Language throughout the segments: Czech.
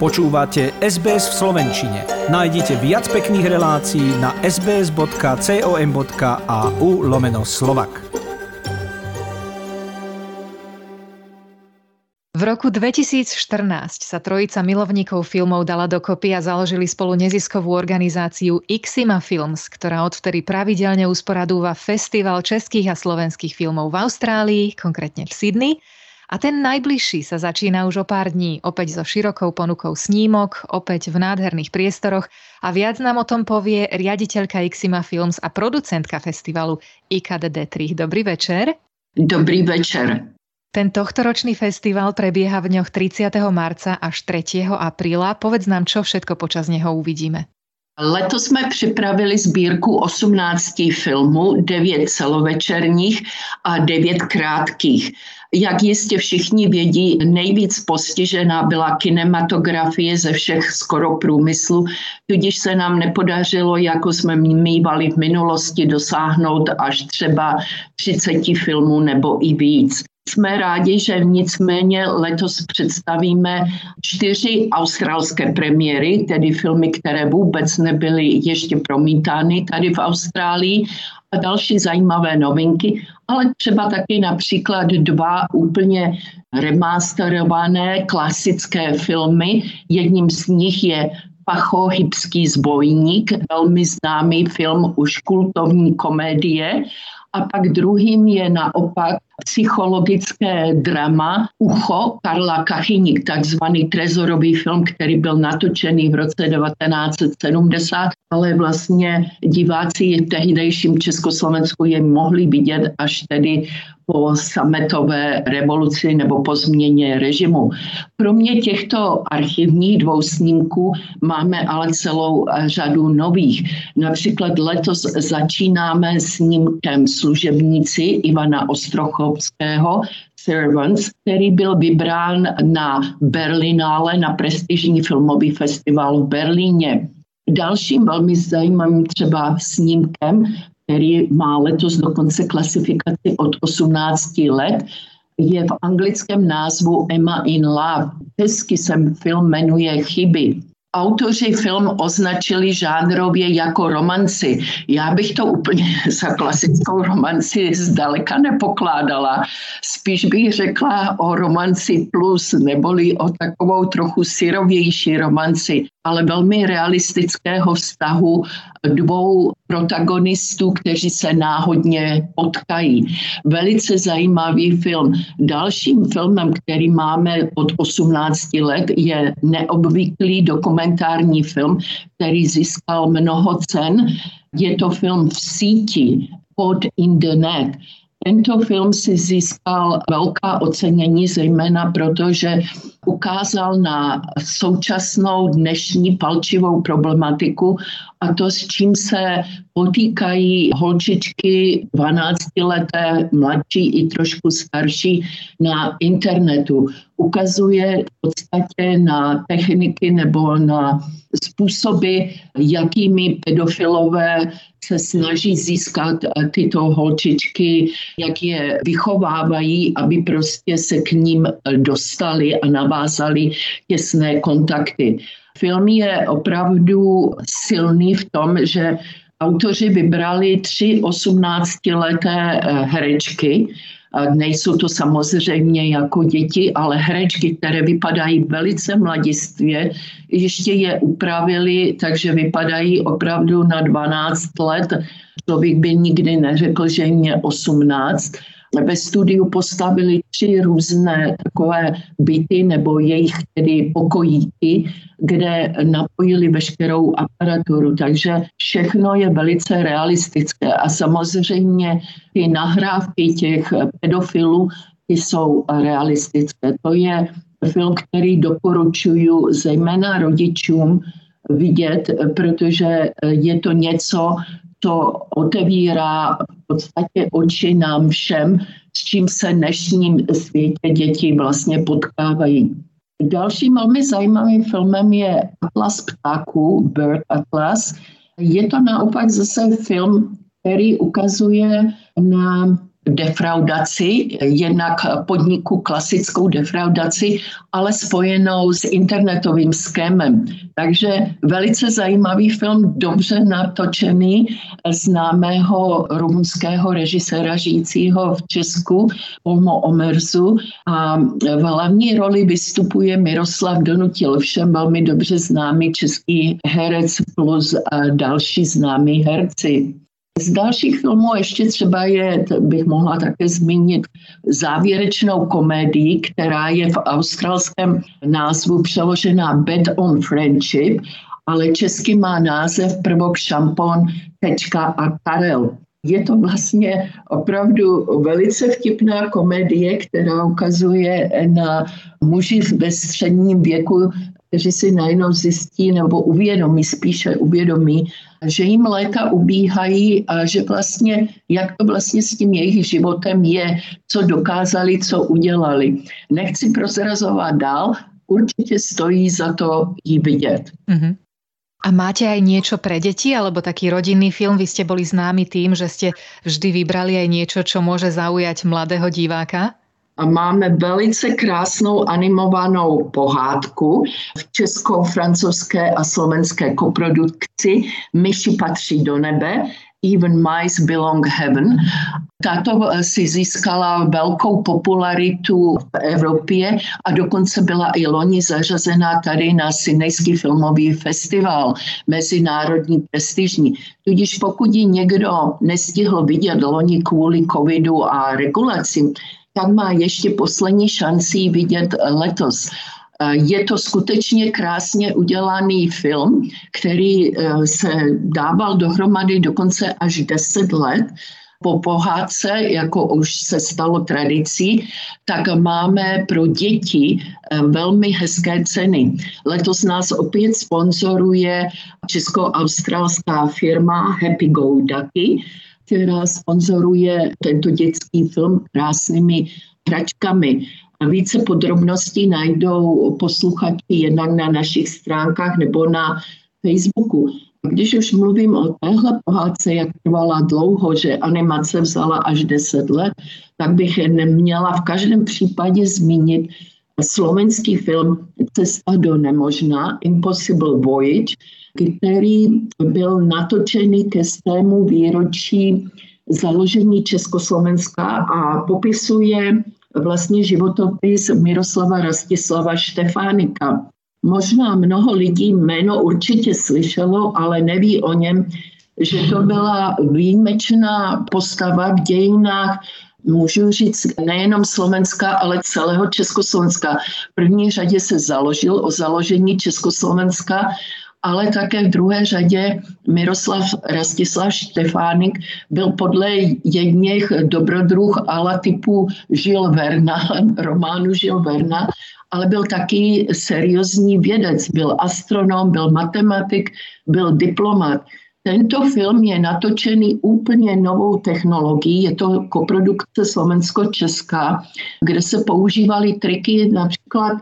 Počúvate SBS v slovenčine. Nájdite viac pekných relácií na sbs.com.au/slovak. V roku 2014 sa trojica milovníkov filmov dala dokopy a založili spolu neziskovú organizáciu Ixima Films, ktorá odvtedy pravidelne usporadúva Festival českých a slovenských filmov v Austrálii, konkrétne v Sydney. A ten najbližší sa začína už o pár dní, opäť so širokou ponukou snímok, opäť v nádherných priestoroch a viac nám o tom povie riaditeľka Ixima Films a producentka festivalu Iko De Detrich. Dobrý večer. Dobrý večer. Ten tohtoročný festival prebieha v dňoch 30. marca až 3. apríla. Povedz nám, čo všetko počas neho uvidíme. Letos jsme připravili sbírku 18 filmů, 9 celovečerních a 9 krátkých. Jak jistě všichni vědí, nejvíc postižená byla kinematografie ze všech skoro průmyslů, tudíž se nám nepodařilo, jako jsme mívali v minulosti, dosáhnout až třeba 30 filmů nebo i víc. Jsme rádi, že nicméně letos představíme 4 australské premiéry, tedy filmy, které vůbec nebyly ještě promítány tady v Austrálii, a další zajímavé novinky, ale třeba taky například 2 úplně remasterované klasické filmy. Jedním z nich je Pacho Hybský zbojník, velmi známý film už kultovní komédie, a pak druhým je naopak psychologické drama Ucho Karla Kachyník, takzvaný trezorový film, který byl natočený v roce 1970, ale vlastně diváci v tehdejším Československu je mohli vidět až tedy po sametové revoluci nebo po změně režimu. Kromě těchto archivních 2 snímků máme ale celou řadu nových. Například letos začínáme snímkem Služebníci Ivana Ostrochovského, Servants, který byl vybrán na Berlinale, na prestižní filmový festival v Berlíně. Dalším velmi zajímavým třeba snímkem, který má letos dokonce klasifikaci od 18 let, je v anglickém názvu Emma in Love. Česky se film jmenuje Chyby. Autoři film označili žánrově jako romanci. Já bych to úplně za klasickou romanci zdaleka nepokládala. Spíš bych řekla o romanci plus, neboli o takovou trochu syrovější romanci, ale velmi realistického vztahu 2 protagonistů, kteří se náhodně potkají. Velice zajímavý film. Dalším filmem, který máme od 18 let, je neobvyklý dokumentární film, který získal mnoho cen. Je to film V síti pod internet. Tento film si získal velká ocenění, zejména protože ukázal na současnou dnešní palčivou problematiku a to, s čím se potýkají holčičky 12-leté, mladší i trošku starší na internetu. Ukazuje v podstatě na techniky nebo na způsoby, jakými pedofilové se snaží získat tyto holčičky, jak je vychovávají, aby prostě se k ním dostali a navázali těsné kontakty. Film je opravdu silný v tom, že autoři vybrali 3 18-leté herečky. Nejsou to samozřejmě jako děti, ale herečky, které vypadají velice mladistvě, ještě je upravili, takže vypadají opravdu na 12 let. Člověk by nikdy neřekl, že jim je 18. Ve studiu postavili 3 různé takové byty nebo jejich tedy pokojíky, kde napojili veškerou aparaturu, takže všechno je velice realistické a samozřejmě ty nahrávky těch pedofilů, ty jsou realistické. To je film, který doporučuju zejména rodičům vidět, protože je to něco, to otevírá v podstatě oči nám všem, s čím se dnešním světě děti vlastně potkávají. Dalším velmi zajímavým filmem je Atlas ptáků, Bird Atlas. Je to naopak zase film, který ukazuje na defraudaci, jednak podniku klasickou defraudaci, ale spojenou s internetovým skémem. Takže velice zajímavý film, dobře natočený, známého rumunského režiséra žijícího v Česku, Olmo Omerzu, a v hlavní roli vystupuje Miroslav Donutil, všem velmi dobře známý český herec plus další známí herci. Z dalších filmů ještě třeba bych mohla také zmínit závěrečnou komedii, která je v australském názvu přeložená Bet on Friendship, ale česky má název Prvok Šampon, Tečka a Karel. Je to vlastně opravdu velice vtipná komedie, která ukazuje na muži ve středním věku, kteří si najednou zjistí nebo uvědomí, že jim léta ubíhají a že vlastně, jak to vlastně s tím jejich životem je, co dokázali, co udělali. Nechci prozrazovat dál, určitě stojí za to ji vidět. Mm-hmm. A máte aj niečo pre deti, alebo taký rodinný film? Vy ste boli známi tým, že ste vždy vybrali aj niečo, čo môže zaujať mladého diváka? A máme velice krásnou animovanou pohádku v česko-francouzské a slovenské koprodukci Myši patří do nebe, Even Mice Belong Heaven. Tato si získala velkou popularitu v Evropě a dokonce byla i loni zařazená tady na Sydneyský filmový festival, mezinárodní prestižní. Tudíž pokud ji někdo nestihl vidět loni kvůli covidu a regulacím, tak má ještě poslední šanci vidět letos. Je to skutečně krásně udělaný film, který se dával dohromady dokonce až 10 let. Po pohádce, jako už se stalo tradicí, tak máme pro děti velmi hezké ceny. Letos nás opět sponzoruje česko-australská firma Happy Go Ducky, která sponzoruje tento dětský film krásnými hračkami. A více podrobností najdou posluchači jednak na našich stránkách nebo na Facebooku. Když už mluvím o téhle pohádce, jak trvala dlouho, že animace vzala až 10 let, tak bych neměla v každém případě zmínit slovenský film Cesta do Nemožná, Impossible Voyage, který byl natočený ke stému výročí založení Československa a popisuje vlastně životopis Miroslava Rastislava Štefánika. Možná mnoho lidí jméno určitě slyšelo, ale neví o něm, že to byla výjimečná postava v dějinách, můžu říct, nejenom Slovenska, ale celého Československa. V první řadě se založil o založení Československa, ale také v druhé řadě Miroslav Rastislav Štefánik byl podle jedněch dobrodruh ala typu románu Jules Verna, ale byl taky seriózní vědec, byl astronom, byl matematik, byl diplomat. Tento film je natočený úplně novou technologií, je to koprodukce slovensko-česká, kde se používaly triky například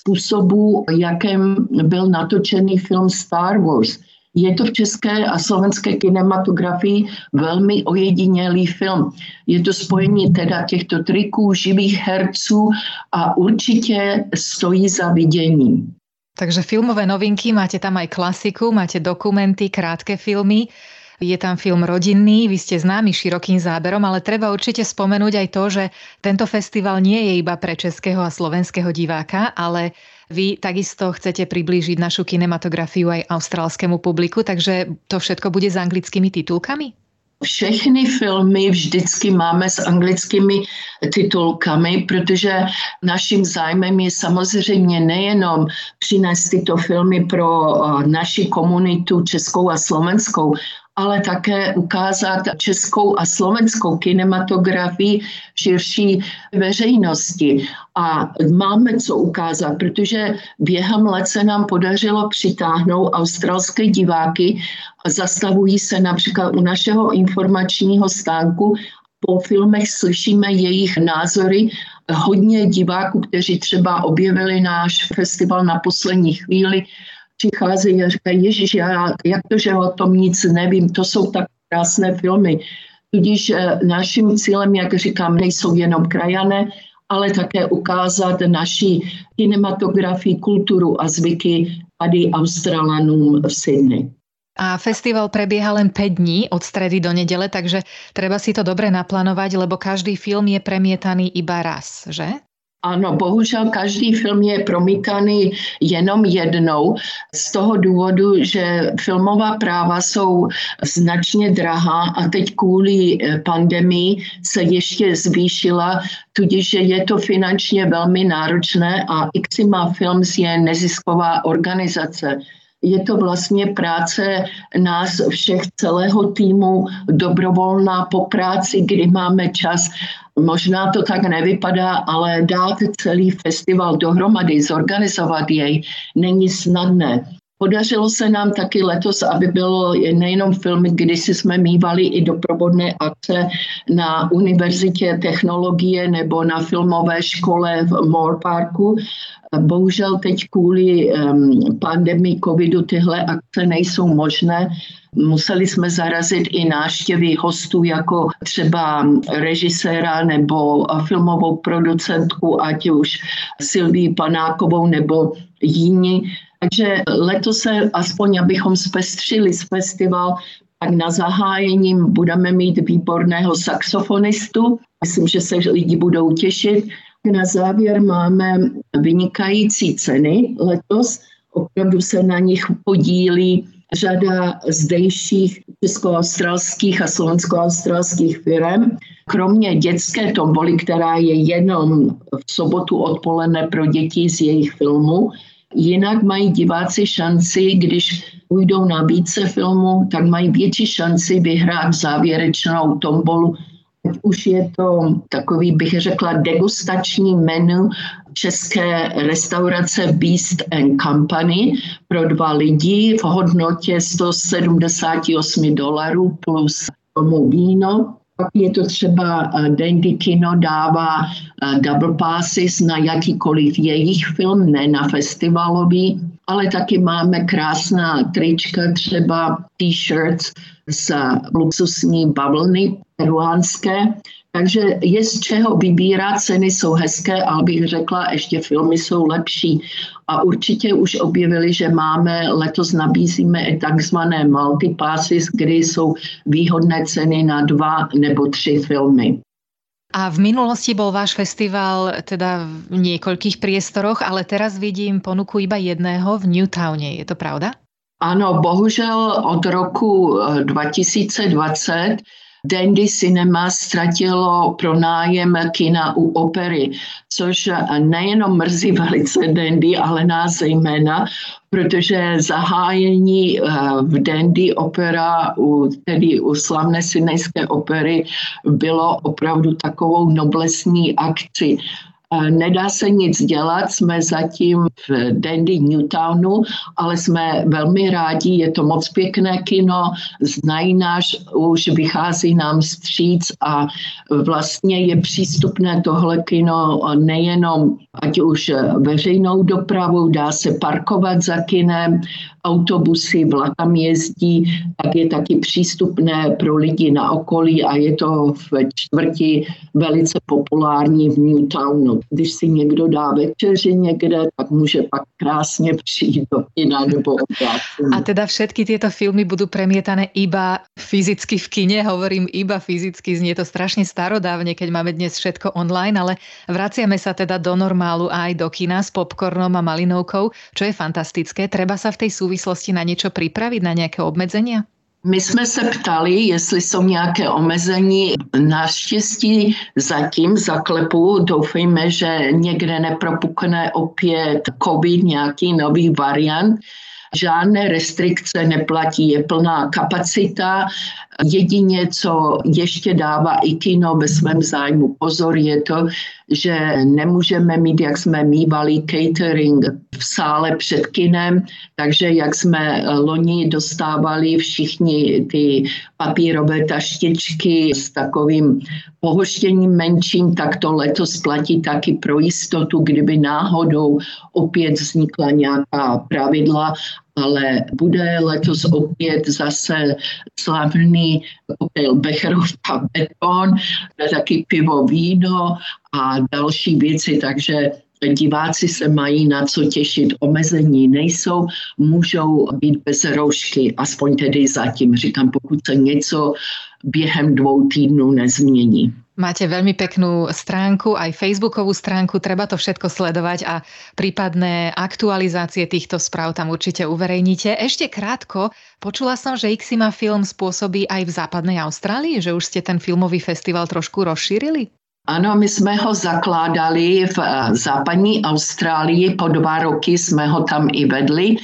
způsobu, jakým byl natočený film Star Wars. Je to v české a slovenské kinematografii velmi ojedinělý film. Je to spojení teda těchto triků, živých herců a určitě stojí za vidění. Takže filmové novinky, máte tam aj klasiku, máte dokumenty, krátke filmy. Je tam film rodinný, vy ste známi širokým záberom, ale treba určite spomenúť aj to, že tento festival nie je iba pre českého a slovenského diváka, ale vy takisto chcete priblížiť našu kinematografiu aj austrálskému publiku, takže to všetko bude s anglickými titulkami? Všechny filmy vždycky máme s anglickými titulkami, protože naším zájmem je samozřejmě nejenom přinést tyto filmy pro naši komunitu českou a slovenskou, ale také ukázat českou a slovenskou kinematografii širší veřejnosti. A máme co ukázat, protože během let se nám podařilo přitáhnout australské diváky a zastavují se například u našeho informačního stánku. Po filmech slyšíme jejich názory. Hodně diváků, kteří třeba objevili náš festival na poslední chvíli, přicházejí a říkají, Ježiš, jak to, že o tom nic nevím, to jsou tak krásné filmy. Tudíž naším cílem, jak říkám, nejsou jenom krajané, ale také ukázat naši kinematografii, kulturu a zvyky tady Australanům v Sydney. A festival prebieha len 5 dní od stredy do nedele, takže treba si to dobre naplánovať, lebo každý film je premietaný iba raz, že? Ano, bohužel každý film je promítaný jenom jednou z toho důvodu, že filmová práva jsou značně drahá a teď kvůli pandemii se ještě zvýšila, tudíž je to finančně velmi náročné a Ixima Films je nezisková organizace. Je to vlastně práce nás všech, celého týmu, dobrovolná po práci, kdy máme čas. Možná to tak nevypadá, ale dát celý festival dohromady, zorganizovat jej, není snadné. Podařilo se nám taky letos, aby bylo nejenom filmy, kdysi jsme mívali i doprovodné akce na Univerzitě technologie nebo na filmové škole v Moore Parku. Bohužel teď kvůli pandemii covidu tyhle akce nejsou možné. Museli jsme zarazit i návštěvy hostů, jako třeba režiséra nebo filmovou producentku, ať už Silvii Panákovou nebo jiní. Takže letos se, aspoň abychom zpestřili festival, tak na zahájením budeme mít výborného saxofonistu. Myslím, že se lidi budou těšit. Na závěr máme vynikající ceny letos. Opravdu se na nich podílí řada zdejších česko-australských a slovensko-australských firem. Kromě dětské tomboly, která je jenom v sobotu odpoledne pro děti z jejich filmů, jinak mají diváci šanci, když půjdou na více filmů, tak mají větší šanci vyhrát závěrečnou tombolu. Už je to takový, bych řekla, degustační menu české restaurace Beast and Company pro 2 lidi v hodnotě $178 plus tomu víno. Pak je to třeba Dendy kino dává double passes na jakýkoliv jejich film, ne na festivalový, ale taky máme krásná trička, třeba t-shirts z luxusní bavlny peruánské. Takže je z čeho vybírat, ceny jsou hezké, ale bych řekla, ještě filmy jsou lepší. A určitě už objevili, že máme, letos nabízíme i takzvané multipasses, kdy jsou výhodné ceny na 2 nebo 3 filmy. A v minulosti bol váš festival teda v niekoľkých priestoroch, ale teraz vidím ponuku iba jedného v Newtowne. Je to pravda? Áno, bohužel od roku 2020 Dendy Cinema ztratilo pronájem kina u opery, což nejenom mrzí velice Dendy, ale nás zejména, protože zahájení v Dendy opera, tedy u slavné sydnejské opery, bylo opravdu takovou noblesní akci. Nedá se nic dělat, jsme zatím v Dendy Newtownu, ale jsme velmi rádi, je to moc pěkné kino, znají náš, už vychází nám vstříc a vlastně je přístupné tohle kino nejenom ať už veřejnou dopravou, dá se parkovat za kinem, autobusy, vlakami jezdí, tak je taky přístupné pro lidi na okolí a je to v čtvrti velice populární v Newtownu. Když si někdo dá večeři někde, tak může pak krásně přijít do kina nebo obráceně. A teda všetky tieto filmy budú premietané iba fyzicky v kine, hovorím iba fyzicky, znie to strašne starodávne, keď máme dnes všetko online, ale vraciame sa teda do normálu a aj do kina s popcornom a malinovkou, čo je fantastické. Treba sa v tej súvislosti na niečo pripraviť, na nejaké obmedzenia? My jsme se ptali, jestli jsou nějaké omezení. Naštěstí zatím zaklepu. Doufejme, že někde nepropukne opět COVID, nějaký nový variant. Žádné restrikce neplatí, je plná kapacita. Jedině, co ještě dává i kino ve svém zájmu pozor, je to, že nemůžeme mít, jak jsme mívali, catering v sále před kinem, takže jak jsme loni dostávali všichni ty papírové taštičky s takovým pohoštěním menším, tak to letos platí taky pro jistotu, kdyby náhodou opět vznikla nějaká pravidla, ale bude letos opět zase slavný koktejl Becherovka beton, taky pivo, víno a další věci, takže diváci se mají na co těšit. Omezení nejsou, můžou být bez roušky, aspoň tedy zatím. Říkám, pokud se něco během 2 týdnů nezmění. Máte veľmi peknú stránku, aj facebookovú stránku, treba to všetko sledovať a prípadné aktualizácie týchto správ tam určite uverejníte. Ešte krátko, počula som, že Ixima Films pôsobí aj v západnej Austrálii, že už ste ten filmový festival trošku rozšírili? Ano, my jsme ho zakládali v západní Austrálii, po 2 roky jsme ho tam i vedli,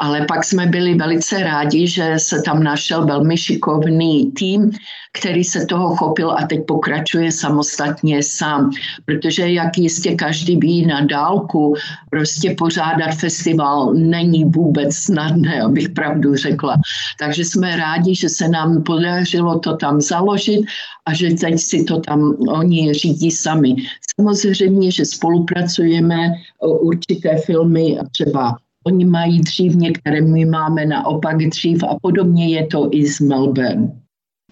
ale pak jsme byli velice rádi, že se tam našel velmi šikovný tým, který se toho chopil a teď pokračuje samostatně sám. Protože jak jistě každý ví na dálku, prostě pořádat festival není vůbec snadné, abych pravdu řekla. Takže jsme rádi, že se nám podařilo to tam založit a že teď si to tam oni řídí sami. Samozřejmě, že spolupracujeme o určité filmy, třeba oni mají dřív, některé my máme naopak dřív a podobně je to i s Melbourne.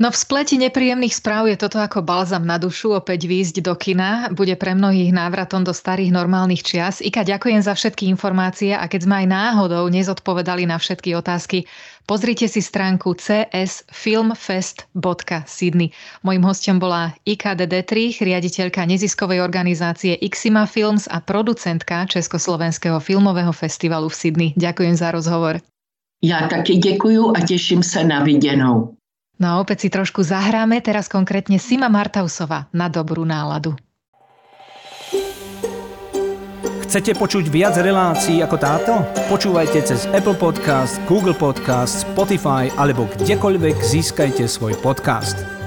No v spleti nepríjemných správ je toto ako balzam na dušu, opäť výjsť do kina. Bude pre mnohých návratom do starých normálnych čias. Ika, ďakujem za všetky informácie a keď sme aj náhodou nezodpovedali na všetky otázky, pozrite si stránku csfilmfest.sydney. Mojím hostom bola Ika De Detrich, riaditeľka neziskovej organizácie Ixima Films a producentka Československého filmového festivalu v Sydney. Ďakujem za rozhovor. Ja taky ďakujem a teším sa na videnou. No a opäť si trošku zahráme, teraz konkrétne Sima Martausova na dobrú náladu. Chcete počuť viac relácií ako táto? Počúvajte cez Apple Podcast, Google Podcast, Spotify alebo kdekoľvek získajte svoj podcast.